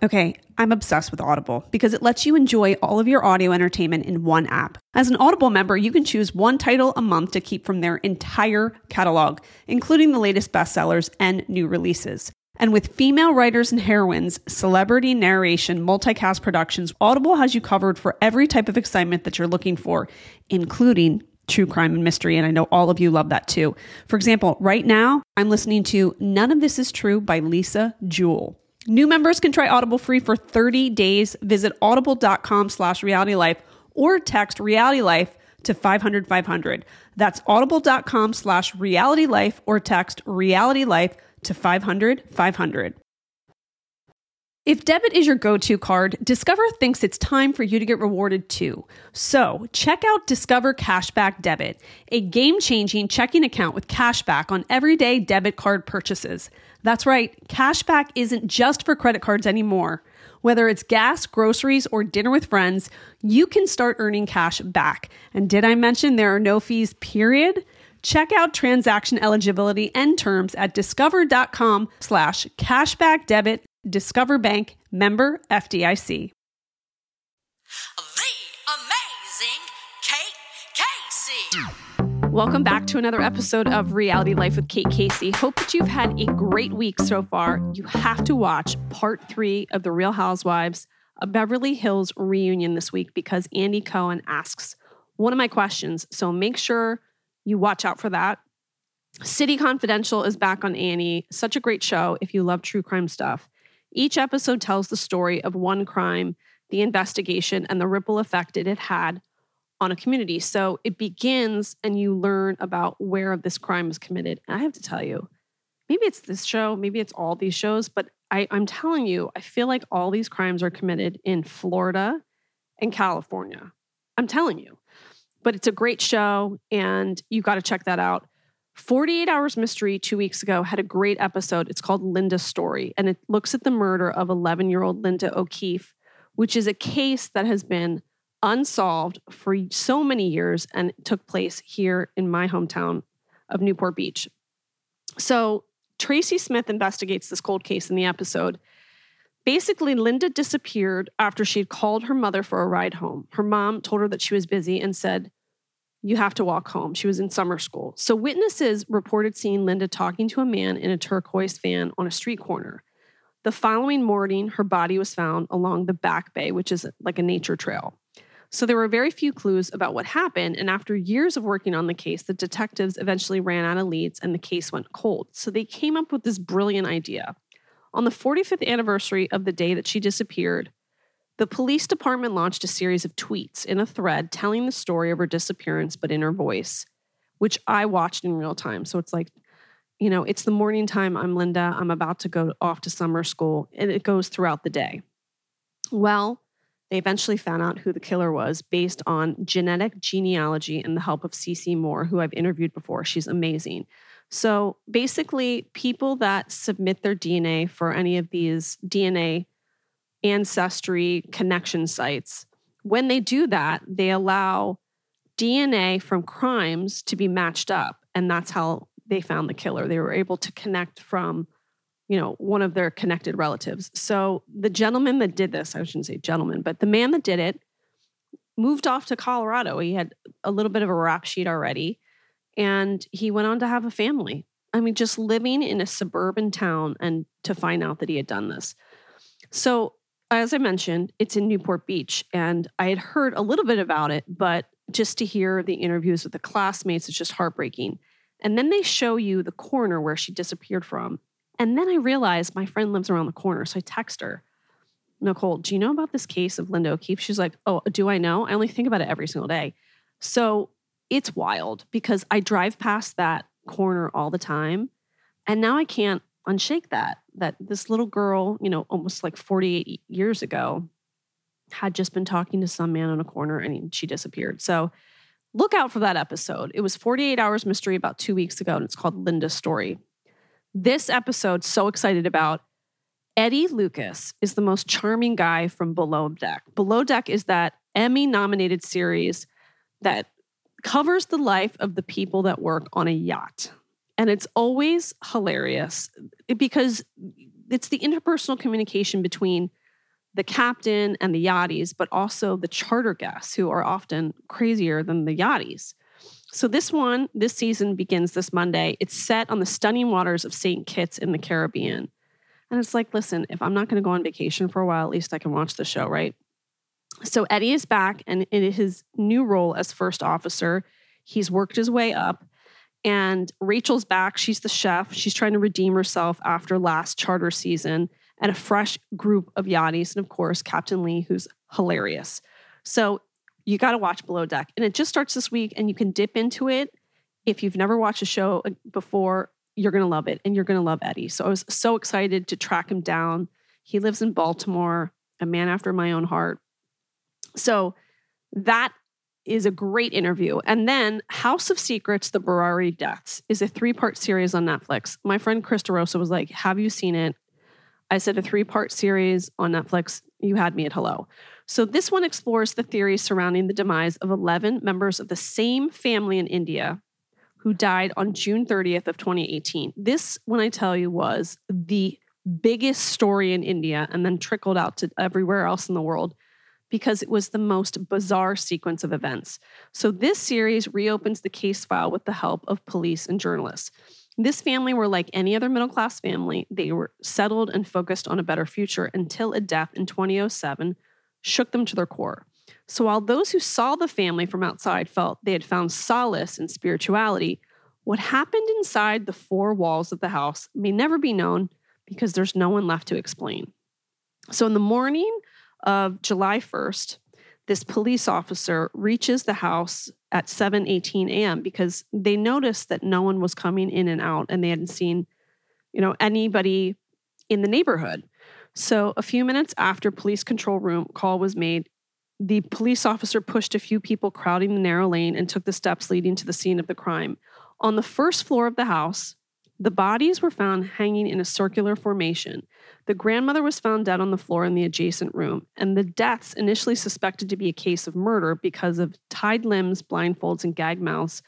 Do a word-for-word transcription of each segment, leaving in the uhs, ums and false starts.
Okay, I'm obsessed with Audible because it lets you enjoy all of your audio entertainment in one app. As an Audible member, you can choose one title a month to keep from their entire catalog, including the latest bestsellers and new releases. And with female writers and heroines, celebrity narration, multicast productions, Audible has you covered for every type of excitement that you're looking for, including true crime and mystery, and I know all of you love that too. For example, right now, I'm listening to None of This Is True by Lisa Jewell. New members can try Audible free for thirty days. Visit audible.com slash realitylife or text realitylife to five hundred five hundred. That's audible.com slash realitylife or text realitylife to five hundred five hundred. If debit is your go-to card, Discover thinks it's time for you to get rewarded too. So check out Discover Cashback Debit, a game-changing checking account with cashback on everyday debit card purchases. That's right, cashback isn't just for credit cards anymore. Whether it's gas, groceries, or dinner with friends, you can start earning cash back. And did I mention there are no fees, period? Check out transaction eligibility and terms at discover.com slash cashback debit. Discover Bank, member F D I C. The amazing Kate Casey. Welcome back to another episode of Reality Life with Kate Casey. Hope that you've had a great week so far. You have to watch part three of The Real Housewives of Beverly Hills reunion this week because Andy Cohen asks one of my questions. So make sure you watch out for that. City Confidential is back on Annie. Such a great show if you love true crime stuff. Each episode tells the story of one crime, the investigation, and the ripple effect it had on a community. So it begins and you learn about where this crime was committed. And I have to tell you, maybe it's this show, maybe it's all these shows, but I, I'm telling you, I feel like all these crimes are committed in Florida and California. I'm telling you. But it's a great show and you got to check that out. forty-eight hours mystery two weeks ago had a great episode. It's called Linda's Story, and it looks at the murder of eleven-year-old Linda O'Keefe, which is a case that has been unsolved for so many years and took place here in my hometown of Newport Beach. So Tracy Smith investigates this cold case in the episode. Basically, Linda disappeared after she had called her mother for a ride home. Her mom told her that she was busy and said, "You have to walk home." She was in summer school. So witnesses reported seeing Linda talking to a man in a turquoise van on a street corner. The following morning, her body was found along the Back Bay, which is like a nature trail. So there were very few clues about what happened. And after years of working on the case, the detectives eventually ran out of leads and the case went cold. So they came up with this brilliant idea. On the forty-fifth anniversary of the day that she disappeared, the police department launched a series of tweets in a thread telling the story of her disappearance, but in her voice, which I watched in real time. So it's like, you know, it's the morning time. I'm Linda. I'm about to go off to summer school. And it goes throughout the day. Well, they eventually found out who the killer was based on genetic genealogy and the help of CeCe Moore, who I've interviewed before. She's amazing. So basically, people that submit their D N A for any of these D N A ancestry connection sites, when they do that, they allow D N A from crimes to be matched up. And that's how they found the killer. They were able to connect from, you know, one of their connected relatives. So the gentleman that did this, I shouldn't say gentleman, but the man that did it moved off to Colorado. He had a little bit of a rap sheet already, and he went on to have a family. I mean, just living in a suburban town and to find out that he had done this. So as I mentioned, it's in Newport Beach, and I had heard a little bit about it, but just to hear the interviews with the classmates, it's just heartbreaking. And then they show you the corner where she disappeared from. And then I realized my friend lives around the corner, so I text her, "Nicole, do you know about this case of Linda O'Keefe?" She's like, "Oh, do I know? I only think about it every single day." So it's wild because I drive past that corner all the time, and now I can't unshake that, that this little girl, you know, almost like forty-eight years ago had just been talking to some man on a corner and she disappeared. So look out for that episode. It was forty-eight hours mystery about two weeks ago, and it's called Linda's Story. This episode, so excited about. Eddie Lucas is the most charming guy from Below Deck. Below Deck is that Emmy-nominated series that covers the life of the people that work on a yacht. And it's always hilarious because it's the interpersonal communication between the captain and the yachties, but also the charter guests who are often crazier than the yachties. So this one, this season begins this Monday. It's set on the stunning waters of Saint Kitts in the Caribbean. And it's like, listen, if I'm not going to go on vacation for a while, at least I can watch the show, right? So Eddie is back, and in his new role as first officer, he's worked his way up. And Rachel's back. She's the chef. She's trying to redeem herself after last charter season and a fresh group of yachties. And, of course, Captain Lee, who's hilarious. So you got to watch Below Deck. And it just starts this week, and you can dip into it. If you've never watched a show before, you're going to love it, and you're going to love Eddie. So I was so excited to track him down. He lives in Baltimore, a man after my own heart. So that is a great interview. And then House of Secrets: The Burari Deaths is a three-part series on Netflix. My friend Chris DeRosa was like, have you seen it? I said, a three-part series on Netflix. You had me at hello. So this one explores the theories surrounding the demise of eleven members of the same family in India who died on June thirtieth of twenty eighteen. This, when I tell you, was the biggest story in India and then trickled out to everywhere else in the world, because it was the most bizarre sequence of events. So this series reopens the case file with the help of police and journalists. This family were like any other middle-class family. They were settled and focused on a better future until a death in twenty oh seven shook them to their core. So while those who saw the family from outside felt they had found solace in spirituality, what happened inside the four walls of the house may never be known because there's no one left to explain. So in the morning of July first, this police officer reaches the house at seven eighteen a.m. because they noticed that no one was coming in and out, and they hadn't seen, you know, anybody in the neighborhood. So a few minutes after police control room call was made, the police officer pushed a few people crowding the narrow lane and took the steps leading to the scene of the crime. On the first floor of the house, the bodies were found hanging in a circular formation. The grandmother was found dead on the floor in the adjacent room, and the deaths initially suspected to be a case of murder because of tied limbs, blindfolds, and gag mouths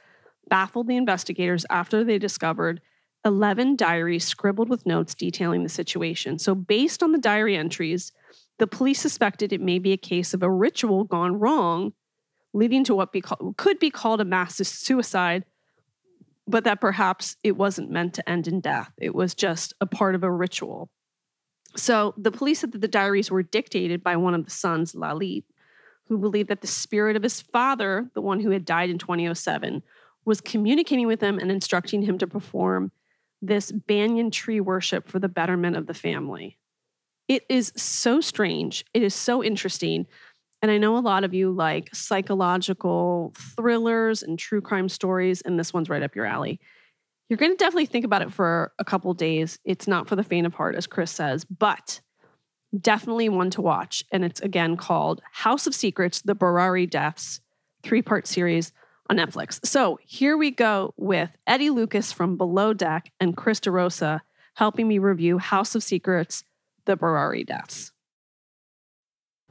baffled the investigators after they discovered eleven diaries scribbled with notes detailing the situation. So based on the diary entries, the police suspected it may be a case of a ritual gone wrong, leading to what be call- could be called a mass suicide, but that perhaps it wasn't meant to end in death. It was just a part of a ritual. So the police said that the diaries were dictated by one of the sons, Lalit, who believed that the spirit of his father, the one who had died in twenty oh seven, was communicating with him and instructing him to perform this banyan tree worship for the betterment of the family. It is so strange. It is so interesting. And I know a lot of you like psychological thrillers and true crime stories, and this one's right up your alley. You're going to definitely think about it for a couple days. It's not for the faint of heart, as Chris says, but definitely one to watch. And it's, again, called House of Secrets: The Burari Deaths, three-part series on Netflix. So here we go with Eddie Lucas from Below Deck and Chris DeRosa helping me review House of Secrets: The Burari Deaths.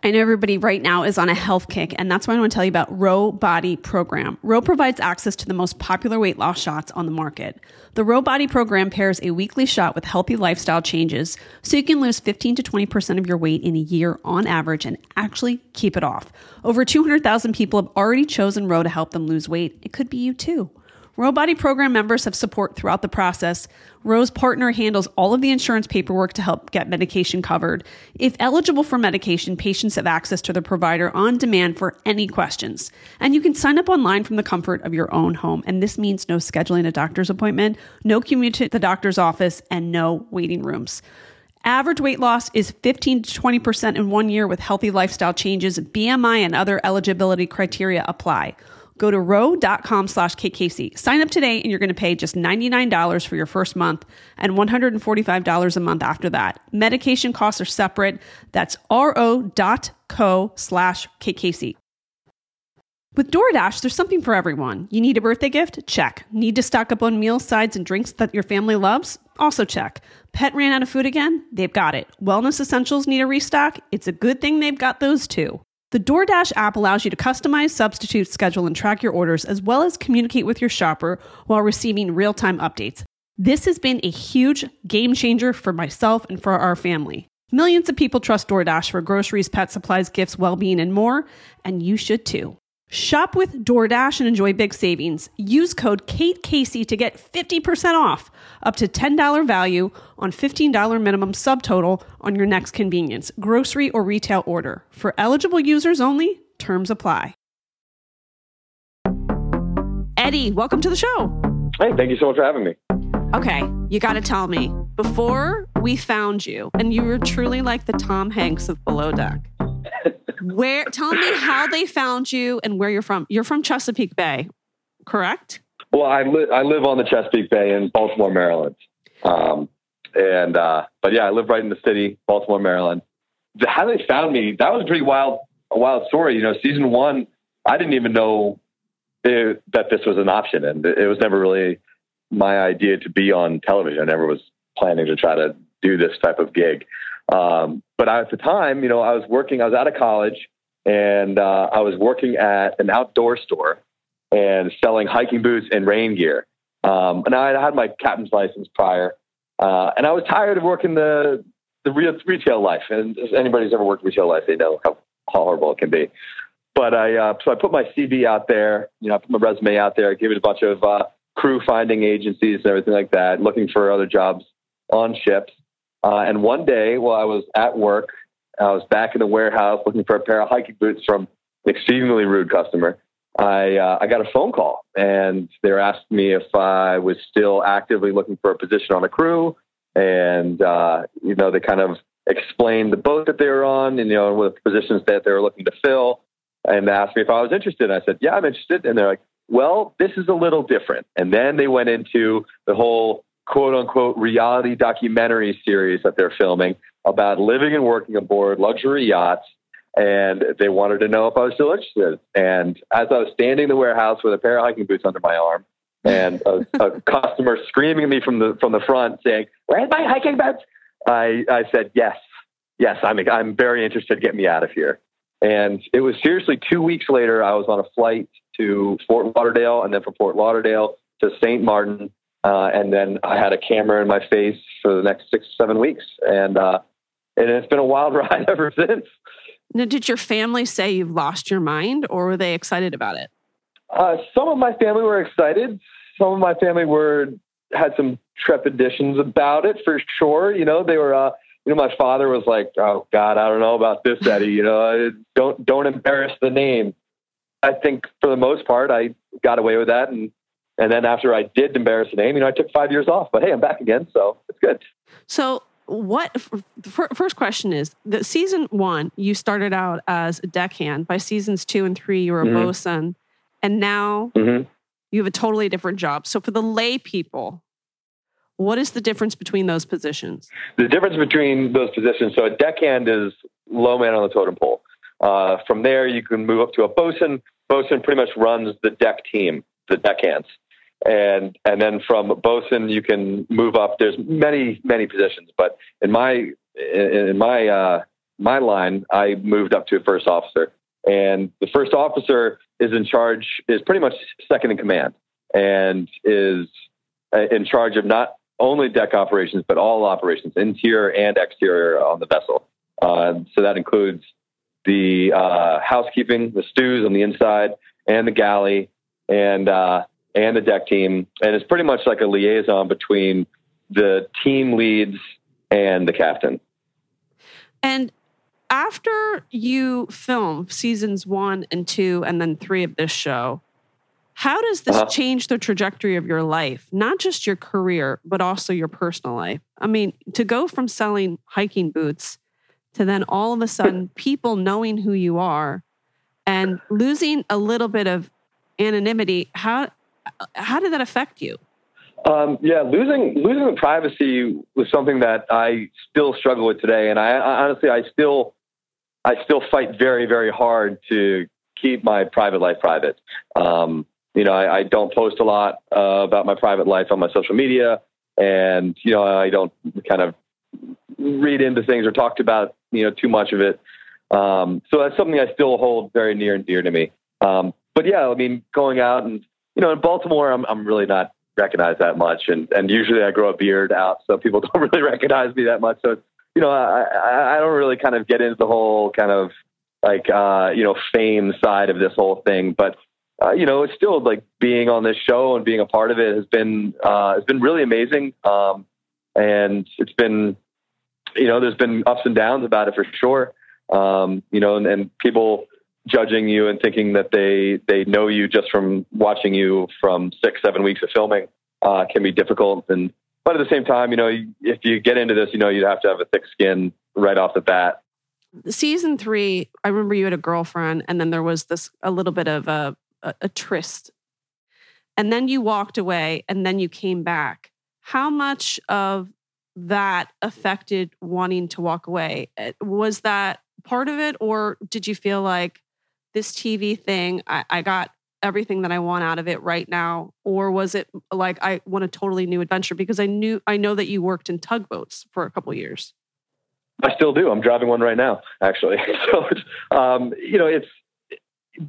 I know everybody right now is on a health kick, and that's why I want to tell you about Ro Body Program. Ro provides access to the most popular weight loss shots on the market. The Ro Body Program pairs a weekly shot with healthy lifestyle changes, so you can lose fifteen to twenty percent of your weight in a year on average and actually keep it off. Over two hundred thousand people have already chosen Ro to help them lose weight. It could be you too. Ro Body Program members have support throughout the process. Ro's partner handles all of the insurance paperwork to help get medication covered. If eligible for medication, patients have access to their provider on demand for any questions. And you can sign up online from the comfort of your own home. And this means no scheduling a doctor's appointment, no commute to the doctor's office, and no waiting rooms. Average weight loss is fifteen to twenty percent in one year with healthy lifestyle changes. B M I and other eligibility criteria apply. Go to ro.com slash Kate Casey. Sign up today and you're going to pay just ninety-nine dollars for your first month and one hundred forty-five dollars a month after that. Medication costs are separate. That's ro.co slash Kate Casey. With DoorDash, there's something for everyone. You need a birthday gift? Check. Need to stock up on meals, sides, and drinks that your family loves? Also check. Pet ran out of food again? They've got it. Wellness essentials need a restock? It's a good thing they've got those too. The DoorDash app allows you to customize, substitute, schedule, and track your orders, as well as communicate with your shopper while receiving real-time updates. This has been a huge game changer for myself and for our family. Millions of people trust DoorDash for groceries, pet supplies, gifts, well-being, and more, and you should too. Shop with DoorDash and enjoy big savings. Use code Kate Casey to get fifty percent off, up to ten dollars value on fifteen dollars minimum subtotal on your next convenience, grocery or retail order. For eligible users only, terms apply. Eddie, welcome to the show. Hey, thank you so much for having me. Okay, you got to tell me, before we found you, and you were truly like the Tom Hanks of Below Deck. Where? Tell me how they found you and where you're from. You're from Chesapeake Bay, correct? Well, I, li- I live on the Chesapeake Bay in Baltimore, Maryland. Um, and uh, But yeah, I live right in the city, Baltimore, Maryland. How they found me, that was a pretty wild, a wild story. You know, season one, I didn't even know it, that this was an option. And it was never really my idea to be on television. I never was planning to try to do this type of gig. Um, but I, at the time, you know, I was working, I was out of college and, uh, I was working at an outdoor store and selling hiking boots and rain gear. Um, and I had my captain's license prior, uh, and I was tired of working the, the real retail life. And if anybody's ever worked retail life, they know how horrible it can be. But I, uh, so I put my C V out there, you know, I put my resume out there, I gave it a bunch of, uh, crew finding agencies and everything like that, looking for other jobs on ships. Uh, and one day while I was at work, I was back in the warehouse looking for a pair of hiking boots from an exceedingly rude customer. I uh, I got a phone call and they were asking me if I was still actively looking for a position on a crew. And, uh, you know, they kind of explained the boat that they were on and, you know, with positions that they were looking to fill, and they asked me if I was interested. And I said, yeah, I'm interested. And they're like, well, this is a little different. And then they went into the whole quote unquote reality documentary series that they're filming about living and working aboard luxury yachts. And they wanted to know if I was still interested. And as I was standing in the warehouse with a pair of hiking boots under my arm and a, a customer screaming at me from the, from the front saying, where's my hiking boots? I, I said, yes, yes, I'm, I'm very interested. Get me out of here. And it was seriously two weeks later, I was on a flight to Fort Lauderdale and then from Fort Lauderdale to Saint Martin. Uh, and then I had a camera in my face for the next six, seven weeks. And, uh, and it's been a wild ride ever since. Now, did your family say you've lost your mind or were they excited about it? Uh, some of my family were excited. Some of my family were, had some trepidations about it for sure. You know, they were, uh, you know, my father was like, oh God, I don't know about this, Eddie, you know, don't, don't embarrass the name. I think for the most part, I got away with that. And, And then after I did embarrass the name, you know, I took five years off, but hey, I'm back again. So it's good. So what, f- first question is, the season one, you started out as a deckhand. By seasons two and three, you were a mm-hmm. bosun. And now mm-hmm. you have a totally different job. So for the lay people, what is the difference between those positions? The difference between those positions, so a deckhand is low man on the totem pole. Uh, from there, you can move up to a bosun. Bosun pretty much runs the deck team, the deckhands. And and then from bosun you can move up. There's many many positions, but in my in my uh, my line, I moved up to a first officer. And the first officer is in charge, is pretty much second in command, and is in charge of not only deck operations but all operations, interior and exterior on the vessel. Uh, so that includes the uh, housekeeping, the stews on the inside, and the galley, and uh, and the deck team. And it's pretty much like a liaison between the team leads and the captain. And after you film seasons one and two, and then three of this show, how does this uh-huh. change the trajectory of your life? Not just your career, but also your personal life. I mean, to go from selling hiking boots to then all of a sudden people knowing who you are and losing a little bit of anonymity, how... How did that affect you? Um, yeah, losing losing the privacy was something that I still struggle with today, and I, I honestly, I still, I still fight very, very hard to keep my private life private. Um, you know, I, I don't post a lot uh, about my private life on my social media, and you know, I don't kind of read into things or talk about you know too much of it. Um, so that's something I still hold very near and dear to me. Um, but yeah, I mean, going out and You know, in Baltimore, I'm I'm really not recognized that much, and, and usually I grow a beard out, so people don't really recognize me that much. So it's you know, I, I don't really kind of get into the whole kind of like, uh, you know, fame side of this whole thing, but uh, you know, it's still like being on this show and being a part of it has been, uh, it's been really amazing. Um, and it's been, you know, there's been ups and downs about it for sure. Um, you know, and, and people judging you and thinking that they, they know you just from watching you from six, seven weeks of filming, uh, can be difficult. And, but at the same time, you know, if you get into this, you know, you'd have to have a thick skin right off the bat. Season three, I remember you had a girlfriend, and then there was this a little bit of a, a, a tryst. And then you walked away, and then you came back. How much of that affected wanting to walk away? Was that part of it, or did you feel like this T V thing, I, I got everything that I want out of it right now? Or was it like, I want a totally new adventure? Because I knew, I know that you worked in tugboats for a couple of years. I still do. I'm driving one right now, actually. So, um, you know, it's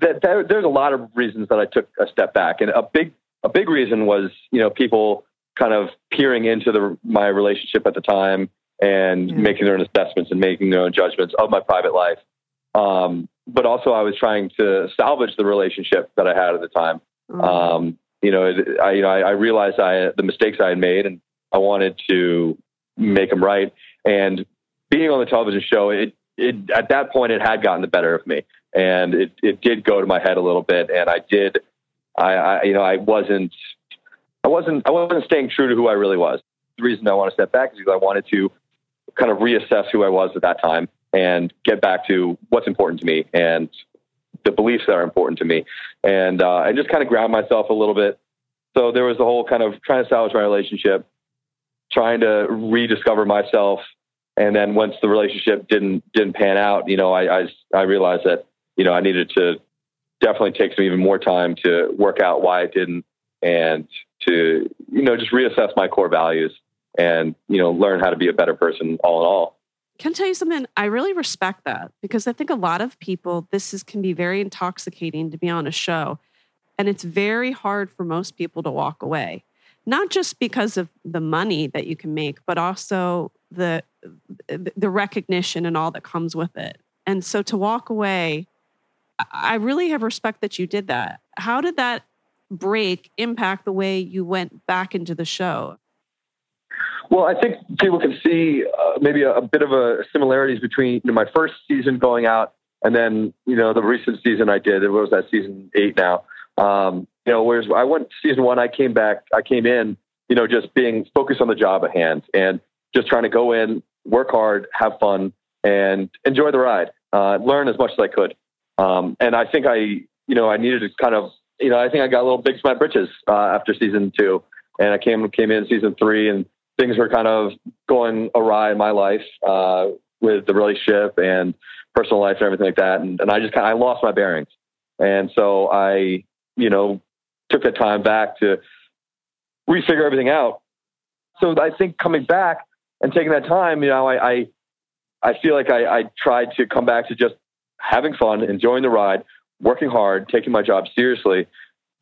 that there, there's a lot of reasons that I took a step back. And a big, a big reason was, you know, people kind of peering into the, my relationship at the time and yeah. making their own assessments and making their own judgments of my private life. Um, But also I was trying to salvage the relationship that I had at the time. Mm-hmm. Um, you know, I, you know, I, I realized I, the mistakes I had made, and I wanted to make them right. And being on the television show, it, it, at that point it had gotten the better of me, and it, it did go to my head a little bit. And I did, I, I, you know, I wasn't, I wasn't, I wasn't staying true to who I really was. The reason I want to step back is because I wanted to kind of reassess who I was at that time, and get back to what's important to me and the beliefs that are important to me. And uh, I just kind of ground myself a little bit. So there was the whole kind of trying to salvage my relationship, trying to rediscover myself. And then once the relationship didn't didn't pan out, you know, I, I, I realized that, you know, I needed to definitely take some even more time to work out why it didn't, and to, you know, just reassess my core values and, you know, learn how to be a better person all in all. Can I tell you something? I really respect that, because I think a lot of people, this is can be very intoxicating to be on a show. And it's very hard for most people to walk away, not just because of the money that you can make, but also the the recognition and all that comes with it. And so to walk away, I really have respect that you did that. How did that break impact the way you went back into the show? Well, I think people can see uh, maybe a, a bit of a similarities between, you know, my first season going out and then, you know, the recent season I did. It was that season eight now. Um, you know, whereas I went season one, I came back, I came in, you know, just being focused on the job at hand and just trying to go in, work hard, have fun, and enjoy the ride, uh, learn as much as I could. Um, and I think I, you know, I needed to kind of, you know, I think I got a little big to my britches uh, after season two, and I came came in season three, and things were kind of going awry in my life uh, with the relationship and personal life and everything like that. And, and I just kind of, I lost my bearings. And so I, you know, took that time back to refigure everything out. So I think coming back and taking that time, you know, I, I, I feel like I, I tried to come back to just having fun, enjoying the ride, working hard, taking my job seriously,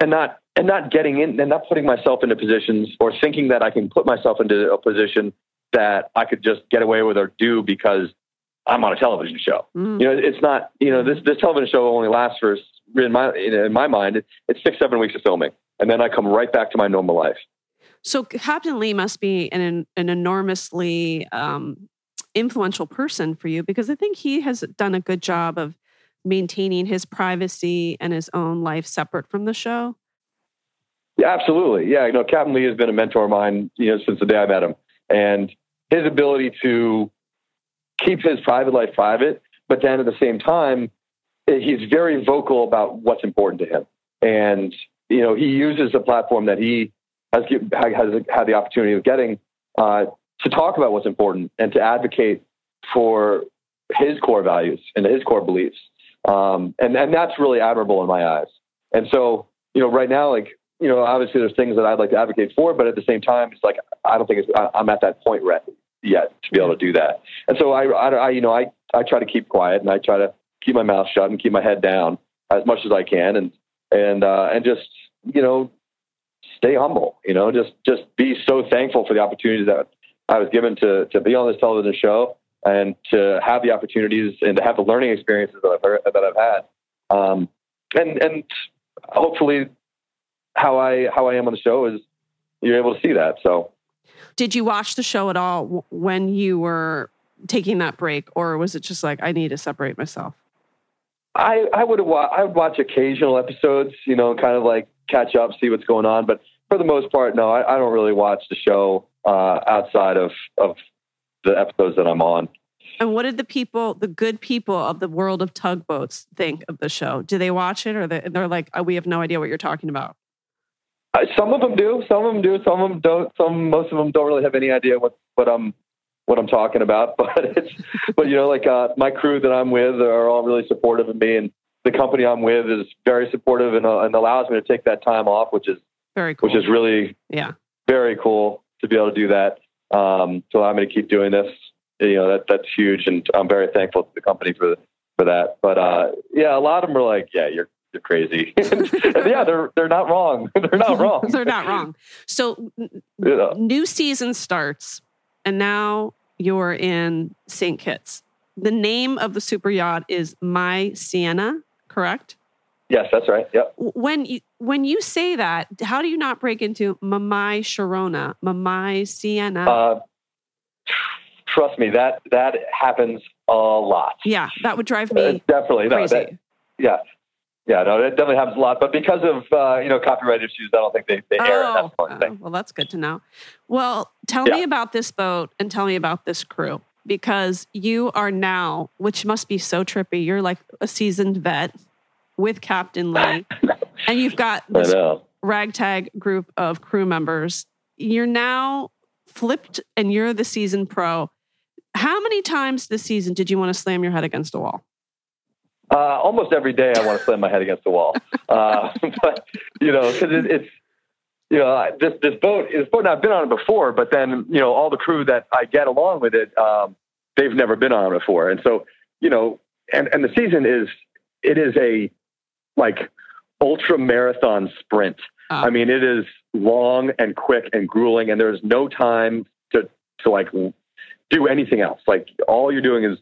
and not, and not getting in and not putting myself into positions or thinking that I can put myself into a position that I could just get away with or do because I'm on a television show. Mm. You know, it's not, you know, this, this television show only lasts for, in my, in my mind, it's six, seven weeks of filming. And then I come right back to my normal life. So Captain Lee must be an, an enormously um, influential person for you, because I think he has done a good job of maintaining his privacy and his own life separate from the show. Yeah, absolutely. Yeah, you know, Captain Lee has been a mentor of mine, you know, since the day I met him, and his ability to keep his private life private, but then at the same time, he's very vocal about what's important to him, and you know, he uses the platform that he has has had the opportunity of getting uh, to talk about what's important and to advocate for his core values and his core beliefs, um, and and that's really admirable in my eyes. And so, you know, right now, like, you know, obviously there's things that I'd like to advocate for, but at the same time, it's like, I don't think it's, I, I'm at that point yet to be able to do that. And so I, I, I, you know, I, I try to keep quiet, and I try to keep my mouth shut and keep my head down as much as I can. And, and, uh, and just, you know, stay humble, you know, just, just be so thankful for the opportunities that I was given to, to be on this television show and to have the opportunities and to have the learning experiences that I've heard, that I've had. Um, and, and hopefully how I, how I am on the show is you're able to see that. So did you watch the show at all when you were taking that break, or was it just like, I need to separate myself? I, I would watch, I would watch occasional episodes, you know, kind of like catch up, see what's going on. But for the most part, no, I, I don't really watch the show uh, outside of, of the episodes that I'm on. And what did the people, the good people of the world of tugboats think of the show? Do they watch it, or they, they're like, oh, we have no idea what you're talking about? Uh, some of them do, some of them do, some of them don't. Some, most of them don't really have any idea what, what I'm, what I'm talking about, but it's, but you know, like uh, my crew that I'm with are all really supportive of me, and the company I'm with is very supportive and, uh, and allows me to take that time off, which is very cool. Which is really, yeah, very cool to be able to do that. Um, to allow me to keep doing this, you know, that that's huge, and I'm very thankful to the company for for that. But uh, yeah, a lot of them are like, yeah, you're you're crazy. Yeah, they're they're not wrong. They're not wrong. They're not wrong. So yeah. New season starts, and now you're in Saint Kitts. The name of the super yacht is My Sienna, correct? Yes, that's right. Yep. When you, when you say that, how do you not break into Mamai Sharona, Mamai Sienna? Uh, trust me, that that happens a lot. Yeah, that would drive me uh, definitely crazy. No, that, yeah, yeah, no, it definitely happens a lot. But because of uh, you know copyright issues, I don't think they, they air. Oh, that oh thing. Well, that's good to know. Well, tell yeah. me about this boat and tell me about this crew, because you are now, which must be so trippy. You're like a seasoned vet with Captain Lee, and you've got this ragtag group of crew members. You're now flipped, and you're the season pro. How many times this season did you want to slam your head against a wall? Uh, almost every day I want to slam my head against the wall. Uh, but, you know, because it, it's, you know, this, this boat, this boat, and I've been on it before, but then, you know, all the crew that I get along with it, um, they've never been on it before. And so, you know, and, and the season is, it is a, like ultra marathon sprint. Oh. I mean, it is long and quick and grueling, and there's no time to, to like do anything else. Like all you're doing is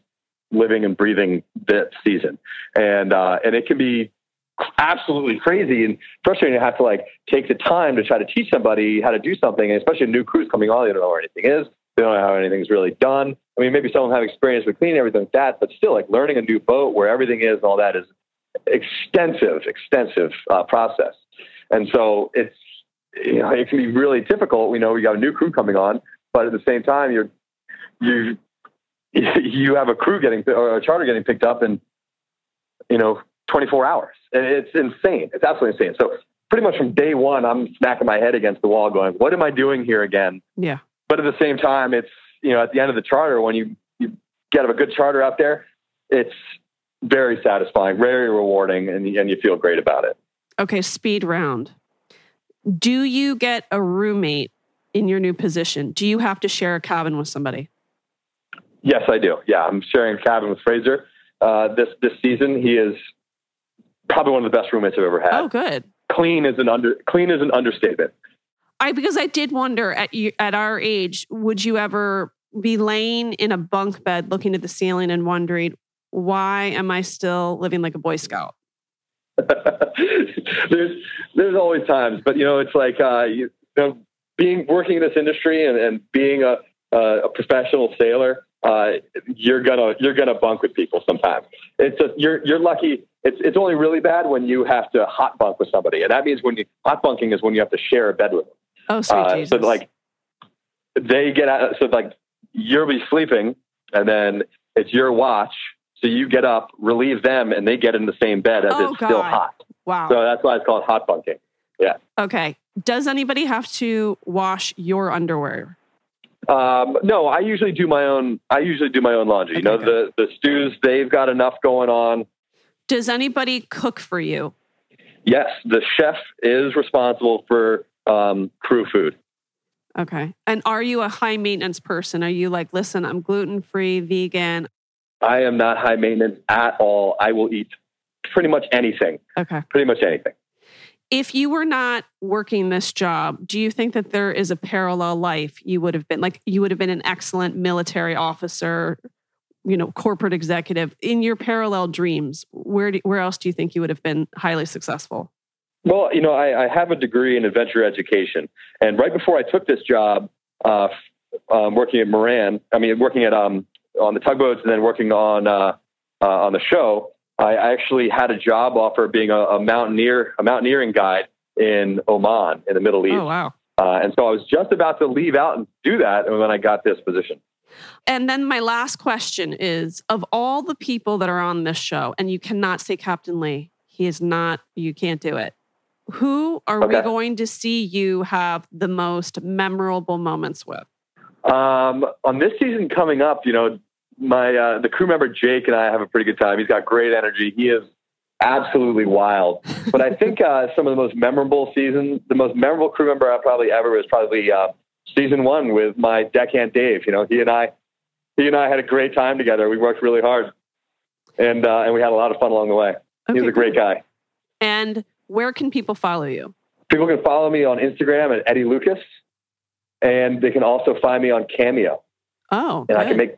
living and breathing this season. And, uh, and it can be absolutely crazy and frustrating to have to like take the time to try to teach somebody how to do something. And especially new crews coming on, they don't know where anything is. They don't know how anything's really done. I mean, maybe some of them have experience with cleaning everything like that, but still like learning a new boat where everything is and all that is extensive, extensive uh, process. And so it's, you know, it can be really difficult. We know we got a new crew coming on, but at the same time, you're, you, you have a crew getting, or a charter getting picked up in, you know, twenty-four hours. And it's insane. It's absolutely insane. So pretty much from day one, I'm smacking my head against the wall going, what am I doing here again? Yeah. But at the same time, it's, you know, at the end of the charter, when you, you get a good charter out there, it's very satisfying, very rewarding, and, and you feel great about it. Okay, speed round. Do you get a roommate in your new position? Do you have to share a cabin with somebody? Yes, I do. Yeah, I'm sharing a cabin with Fraser uh, this this season. He is probably one of the best roommates I've ever had. Oh, good. Clean is an under clean is an understatement. I because I did wonder at you, at our age, would you ever be laying in a bunk bed, looking at the ceiling, and wondering, why am I still living like a Boy Scout? there's there's always times, but you know, it's like uh, you know, being working in this industry and, and being a uh, a professional sailor. Uh, you're gonna you're gonna bunk with people sometimes. It's just, you're you're lucky. It's it's only really bad when you have to hot bunk with somebody, and that means when you hot bunking is when you have to share a bed with them. Oh, sweet uh, Jesus! So like they get out, so like you'll be sleeping, and then it's your watch. So you get up, relieve them, and they get in the same bed as oh, it's God. Still hot. Wow. So that's why it's called hot bunking. Yeah. Okay. Does anybody have to wash your underwear? Um, no, I usually do my own I usually do my own laundry. Okay, you know, good. the the stews, they've got enough going on. Does anybody cook for you? Yes, the chef is responsible for um, crew food. Okay. And are you a high maintenance person? Are you like, listen, I'm gluten-free, vegan? I am not high maintenance at all. I will eat pretty much anything. Okay. Pretty much anything. If you were not working this job, do you think that there is a parallel life you would have been, like you would have been an excellent military officer you know, corporate executive. In your parallel dreams, where do, where else do you think you would have been highly successful? Well, you know, I, I have a degree in adventure education, and right before I took this job, uh, um, working at Moran, I mean, working at um, on the tugboats, and then working on uh, uh, on the show, I actually had a job offer being a, a mountaineer, a mountaineering guide in Oman in the Middle East. Oh, wow! Uh, and so I was just about to leave out and do that, and then I got this position. And then my last question is, of all the people that are on this show, and you cannot say Captain Lee, he is not, you can't do it. Who are okay. we going to see you have the most memorable moments with? Um, on this season coming up, you know, my uh, the crew member Jake and I have a pretty good time. He's got great energy. He is absolutely wild. But I think uh, some of the most memorable seasons, the most memorable crew member I probably ever was probably... Uh, Season one with my deckhand Dave. You know, he and I, he and I had a great time together. We worked really hard, and uh, and we had a lot of fun along the way. Okay, he was a great cool. guy. And where can people follow you? People can follow me on Instagram at Eddie Lucas, and they can also find me on Cameo. Oh, and good. I can make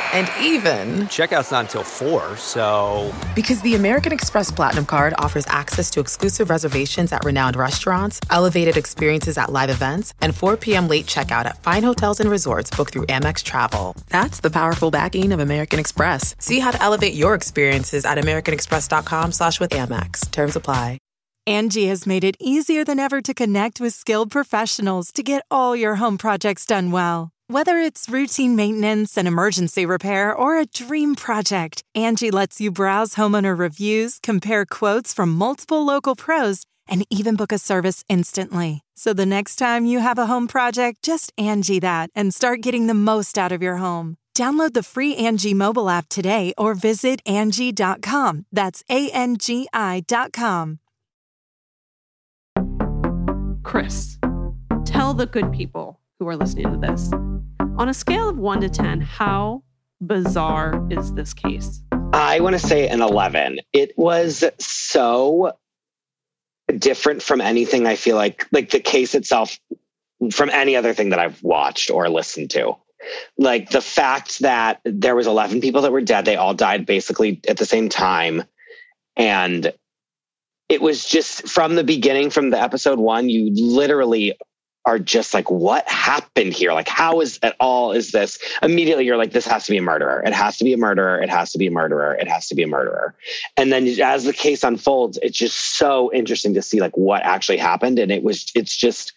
And even... Checkout's not until four, so... Because the American Express Platinum Card offers access to exclusive reservations at renowned restaurants, elevated experiences at live events, and four p.m. late checkout at fine hotels and resorts booked through Amex Travel. That's the powerful backing of American Express. See how to elevate your experiences at americanexpress.com slash with Amex. Terms apply. Angie has made it easier than ever to connect with skilled professionals to get all your home projects done well. Whether it's routine maintenance and emergency repair or a dream project, Angie lets you browse homeowner reviews, compare quotes from multiple local pros, and even book a service instantly. So the next time you have a home project, just Angie that and start getting the most out of your home. Download the free Angie mobile app today or visit Angie dot com. That's A N G I dot com. Chris, tell the good people who are listening to this, on a scale of one to ten, how bizarre is this case? I want to say an eleven. It was so different from anything I feel like, like the case itself, from any other thing that I've watched or listened to. Like the fact that there was eleven people that were dead, they all died basically at the same time. And it was just from the beginning, from the episode one, you literally... are just like, what happened here? Like, how is at all is this? Immediately you're like, this has to be a murderer. It has to be a murderer. It has to be a murderer. It has to be a murderer. And then as the case unfolds, it's just so interesting to see like what actually happened. And it was, it's just,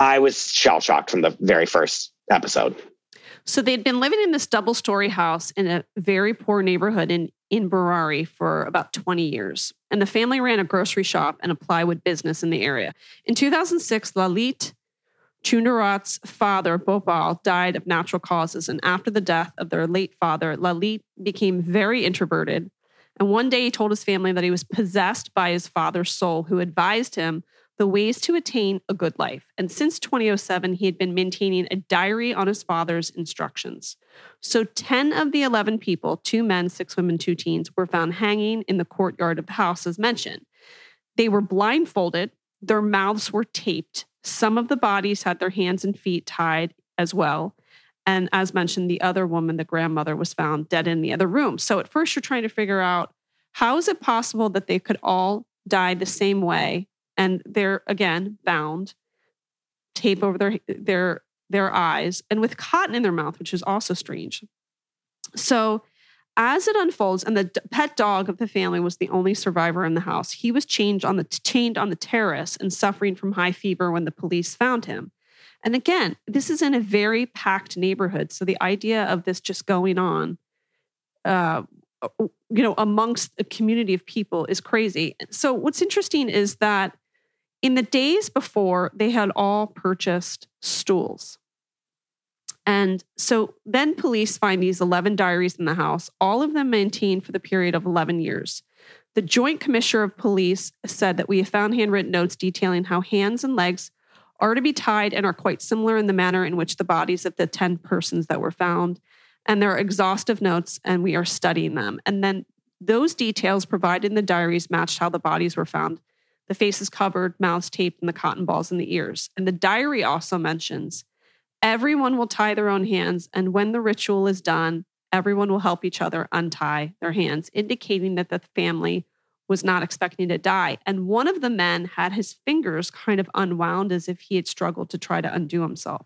I was shell shocked from the very first episode. So they'd been living in this double story house in a very poor neighborhood in, in Burari for about twenty years. And the family ran a grocery shop and a plywood business in the area. In two thousand six, Lalit Chundarat's father, Bhopal, died of natural causes. And after the death of their late father, Lalit became very introverted. And one day he told his family that he was possessed by his father's soul, who advised him the ways to attain a good life. And since twenty oh seven, he had been maintaining a diary on his father's instructions. So ten of the eleven people, two men, six women, two teens, were found hanging in the courtyard of the house as mentioned. They were blindfolded. Their mouths were taped. Some of the bodies had their hands and feet tied as well. And as mentioned, the other woman, the grandmother, was found dead in the other room. So at first you're trying to figure out, how is it possible that they could all die the same way? And they're, again, bound, tape over their their their eyes, and with cotton in their mouth, which is also strange. So as it unfolds, and the pet dog of the family was the only survivor in the house, he was chained on the, chained on the terrace and suffering from high fever when the police found him. And again, this is in a very packed neighborhood. So the idea of this just going on, uh, you know, amongst a community of people is crazy. So what's interesting is that in the days before, they had all purchased stools. And so then police find these eleven diaries in the house, all of them maintained for the period of eleven years. The Joint Commissioner of Police said that we have found handwritten notes detailing how hands and legs are to be tied and are quite similar in the manner in which the bodies of the ten persons that were found. And there are exhaustive notes, and we are studying them. And then Those details provided in the diaries matched how the bodies were found. The faces covered, mouths taped, and the cotton balls in the ears. And the diary also mentions, everyone will tie their own hands, and when the ritual is done, everyone will help each other untie their hands, indicating that the family was not expecting to die. And one of the men had his fingers kind of unwound as if he had struggled to try to undo himself.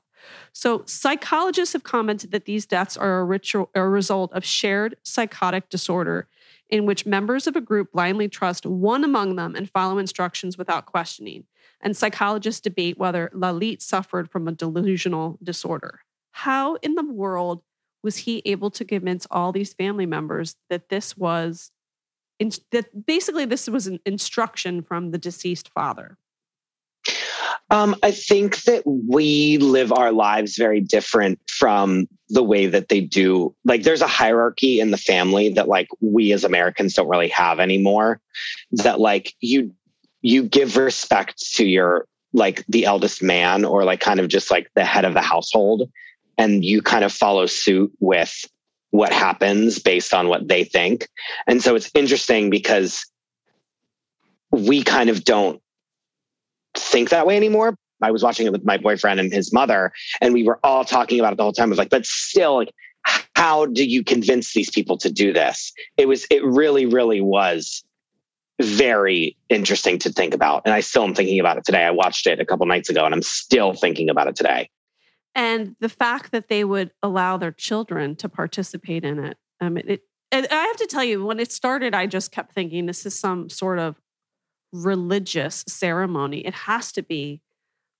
So psychologists have commented that these deaths are a, ritual, a result of shared psychotic disorder in which members of a group blindly trust one among them and follow instructions without questioning. And psychologists debate whether Lalit suffered from a delusional disorder. How in the world was he able to convince all these family members that this was, that basically this was an instruction from the deceased father? Um, I think that we live our lives very different from the way that they do. Like, there's a hierarchy in the family that, like, we as Americans don't really have anymore. That, like, you you give respect to your, like, the eldest man, or, like, kind of just like the head of the household, and you kind of follow suit with what happens based on what they think. And so it's interesting because we kind of don't think that way anymore. I was watching it with my boyfriend and his mother, and we were all talking about it the whole time. I was like, but still, like, how do you convince these people to do this? It was, it really, really was very interesting to think about. And I still am thinking about it today. I watched it a couple nights ago and I'm still thinking about it today. And the fact that they would allow their children to participate in it. Um, it, it I have to tell you, when it started, I just kept thinking this is some sort of religious ceremony. It has to be.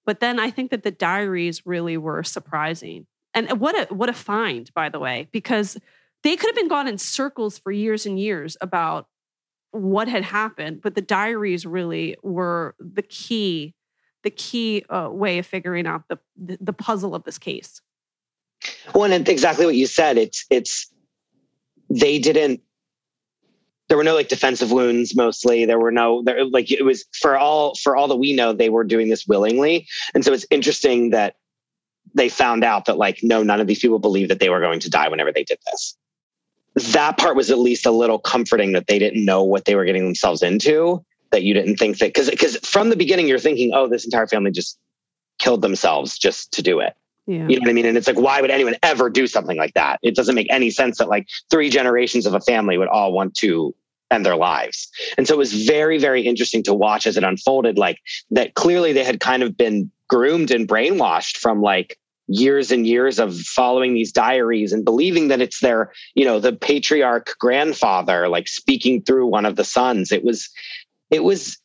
But then I think that the diaries really were surprising. And what a, what a find, by the way, because they could have been gone in circles for years and years about what had happened. But the diaries really were the key the key uh, way of figuring out the, the puzzle of this case. Well, and exactly what you said, it's, it's, they didn't, there were no, like, defensive wounds mostly. There were no, there, like, it was for all, for all that we know, they were doing this willingly. And so it's interesting that they found out that, like, no, none of these people believed that they were going to die whenever they did this. That part was at least a little comforting, that they didn't know what they were getting themselves into. That you didn't think that, because because from the beginning you're thinking, oh, this entire family just killed themselves just to do it. Yeah. You know what I mean? And it's like, why would anyone ever do something like that? It doesn't make any sense that, like, three generations of a family would all want to end their lives. And so it was very, very interesting to watch as it unfolded, like, that clearly they had kind of been groomed and brainwashed from, like, years and years of following these diaries and believing that it's their, you know, the patriarch grandfather, like, speaking through one of the sons. It was... It was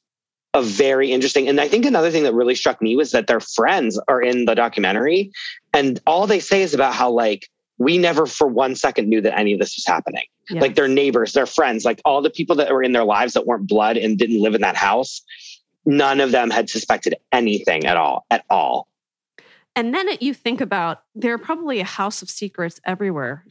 a very interesting. And I think another thing that really struck me was that their friends are in the documentary, and all they say is about how, like, we never for one second knew that any of this was happening. Yes. Like, their neighbors, their friends, like, all the people that were in their lives that weren't blood and didn't live in that house, none of them had suspected anything at all, at all. And then you think about, there are probably a house of secrets everywhere.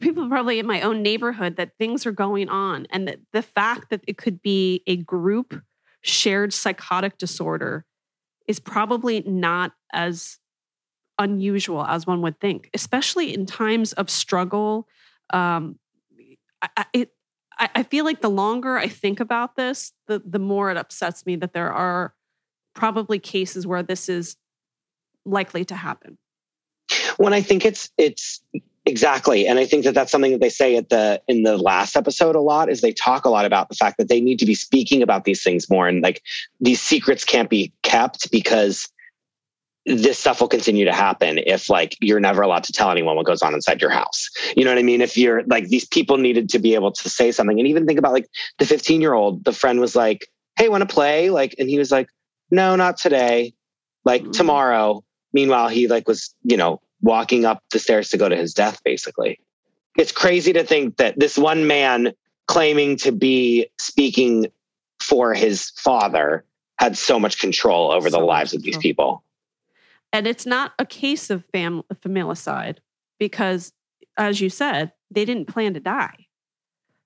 People probably in my own neighborhood, that things are going on. And that the fact that it could be a group shared psychotic disorder is probably not as unusual as one would think, especially in times of struggle. Um, I, it, I, I feel like the longer I think about this, the, the more it upsets me that there are probably cases where this is likely to happen. When I think it's, it's, Exactly. And I think that that's something that they say at the in the last episode a lot, is they talk a lot about the fact that they need to be speaking about these things more, and, like, these secrets can't be kept because this stuff will continue to happen if, like, you're never allowed to tell anyone what goes on inside your house. You know what I mean? If you're, like, these people needed to be able to say something. And even think about, like, the fifteen-year-old, the friend was like, hey, want to play? Like, and he was like, no, not today. Like, mm-hmm. tomorrow. Meanwhile, he, like, was, you know, walking up the stairs to go to his death, basically. It's crazy to think that this one man claiming to be speaking for his father had so much control over so the lives of these people. And it's not a case of fam- familicide because, as you said, they didn't plan to die.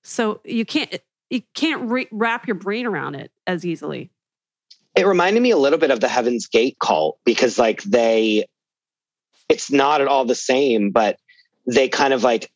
So you can't, you can't re- wrap your brain around it as easily. It reminded me a little bit of the Heaven's Gate cult because, like, they... It's not at all the same, but they kind of, like,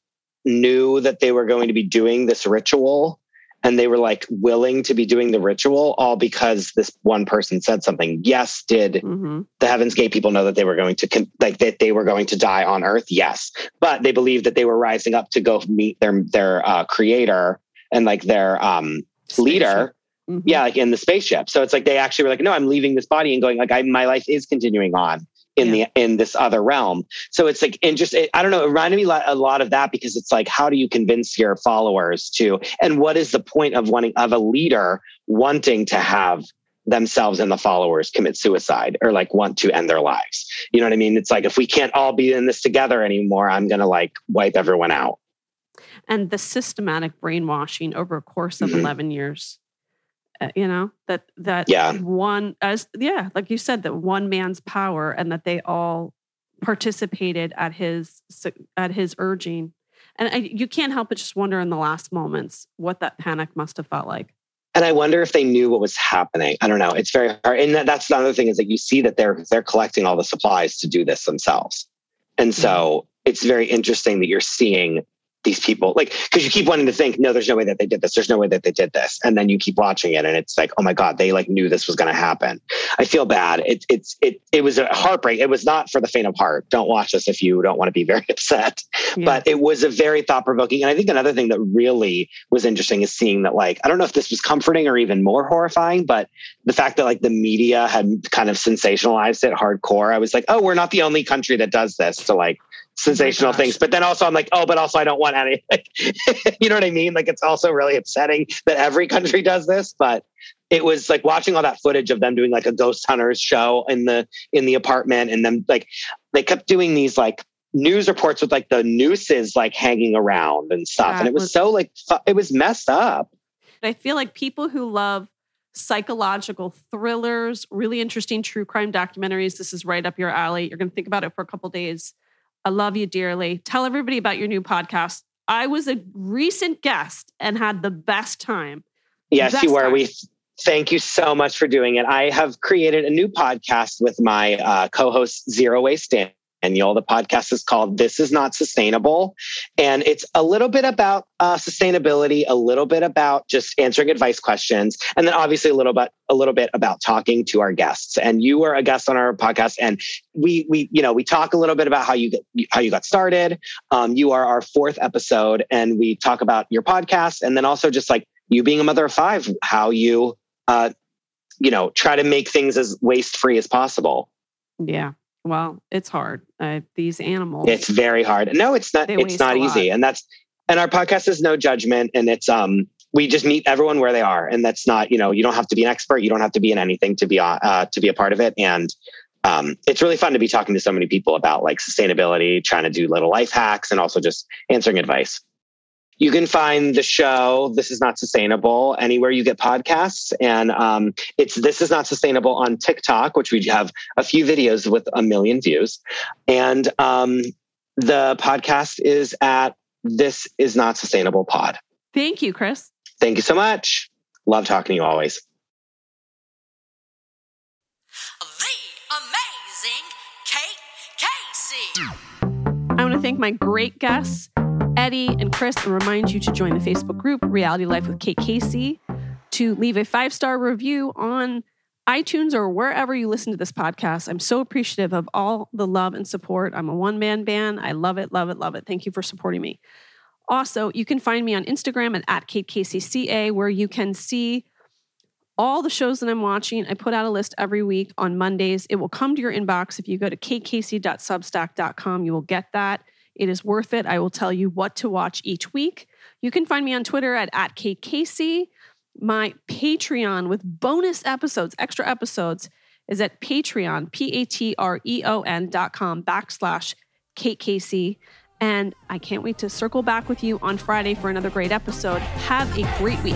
knew that they were going to be doing this ritual, and they were like willing to be doing the ritual all because this one person said something. Yes. Did mm-hmm. the Heaven's Gate people know that they were going to like that they were going to die on Earth? Yes. But they believed that they were rising up to go meet their, their uh, creator and like their um, leader. Mm-hmm. Yeah. Like in the spaceship. So it's like, they actually were like, no, I'm leaving this body and going like, I, my life is continuing on in yeah. the, in this other realm. So it's like, and just, it, I don't know. It reminded me a lot of that because it's like, how do you convince your followers to, and what is the point of wanting, of a leader wanting to have themselves and the followers commit suicide or like want to end their lives? You know what I mean? It's like, if we can't all be in this together anymore, I'm going to like wipe everyone out. And the systematic brainwashing over a course of mm-hmm. eleven years. Uh, you know, that, that yeah. one, as yeah, like you said, that one man's power and that they all participated at his, at his urging. And I, you can't help but just wonder in the last moments what that panic must have felt like. And I wonder if they knew what was happening. I don't know. It's very hard. And that, that's the other thing is that you see that they're, they're collecting all the supplies to do this themselves. And so it's very interesting that you're seeing these people, like, because you keep wanting to think, no, there's no way that they did this. There's no way that they did this. And then you keep watching it and it's like, oh my God, they like knew this was going to happen. I feel bad. It, it's, it, it was a heartbreak. It was not for the faint of heart. Don't watch this if you don't want to be very upset, yeah. but it was a very thought provoking. And I think another thing that really was interesting is seeing that, like, I don't know if this was comforting or even more horrifying, but the fact that like the media had kind of sensationalized it hardcore. I was like, oh, we're not the only country that does this to like sensational oh things. But then also I'm like, oh, but also I don't want any, like, you know what I mean? Like, it's also really upsetting that every country does this, but it was like watching all that footage of them doing like a ghost hunters show in the, in the apartment. And then like, they kept doing these like news reports with like the nooses like hanging around and stuff. Yeah, and it was, was so like, fu- it was messed up. I feel like people who love psychological thrillers, really interesting true crime documentaries, this is right up your alley. You're going to think about it for a couple of days. I love you dearly. Tell everybody about your new podcast. I was a recent guest and had the best time. Yes, best you were. Time. We thank you so much for doing it. I have created a new podcast with my uh, co-host Zero Waste Dan. And y'all, the podcast is called This Is Not Sustainable. And it's a little bit about uh, sustainability, a little bit about just answering advice questions. And then obviously a little bit, a little bit about talking to our guests. And you were a guest on our podcast. And we, we, you know, we talk a little bit about how you, how you got started. Um, you are our fourth episode and we talk about your podcast. And then also just like you being a mother of five, how you, uh, you know, try to make things as waste-free as possible. Yeah. Well, it's hard. Uh, these animals. It's very hard. No, it's not. It's not easy. And that's, and our podcast is no judgment. And it's, um, we just meet everyone where they are. And that's not, you know, you don't have to be an expert. You don't have to be in anything to be, uh, to be a part of it. And, um, it's really fun to be talking to so many people about like sustainability, trying to do little life hacks and also just answering advice. You can find the show, This Is Not Sustainable, anywhere you get podcasts. And um, it's This Is Not Sustainable on TikTok, which we have a few videos with a million views. And um, the podcast is at This Is Not Sustainable Pod. Thank you, Chris. Thank you so much. Love talking to you always. The amazing Kate Casey. I want to thank my great guests, Eddie and Chris, and remind you to join the Facebook group, Reality Life with Kate Casey, to leave a five-star review on iTunes or wherever you listen to this podcast. I'm so appreciative of all the love and support. I'm a one-man band. I love it, love it, love it. Thank you for supporting me. Also, you can find me on Instagram at, at Kate Casey C A, where you can see all the shows that I'm watching. I put out a list every week on Mondays. It will come to your inbox. If you go to kate casey dot substack dot com, you will get that. It is worth it. I will tell you what to watch each week. You can find me on Twitter at, at Kate Casey. My Patreon with bonus episodes, extra episodes, is at Patreon, P-A-T-R-E-O-N dot com backslash Kate Casey. And I can't wait to circle back with you on Friday for another great episode. Have a great week.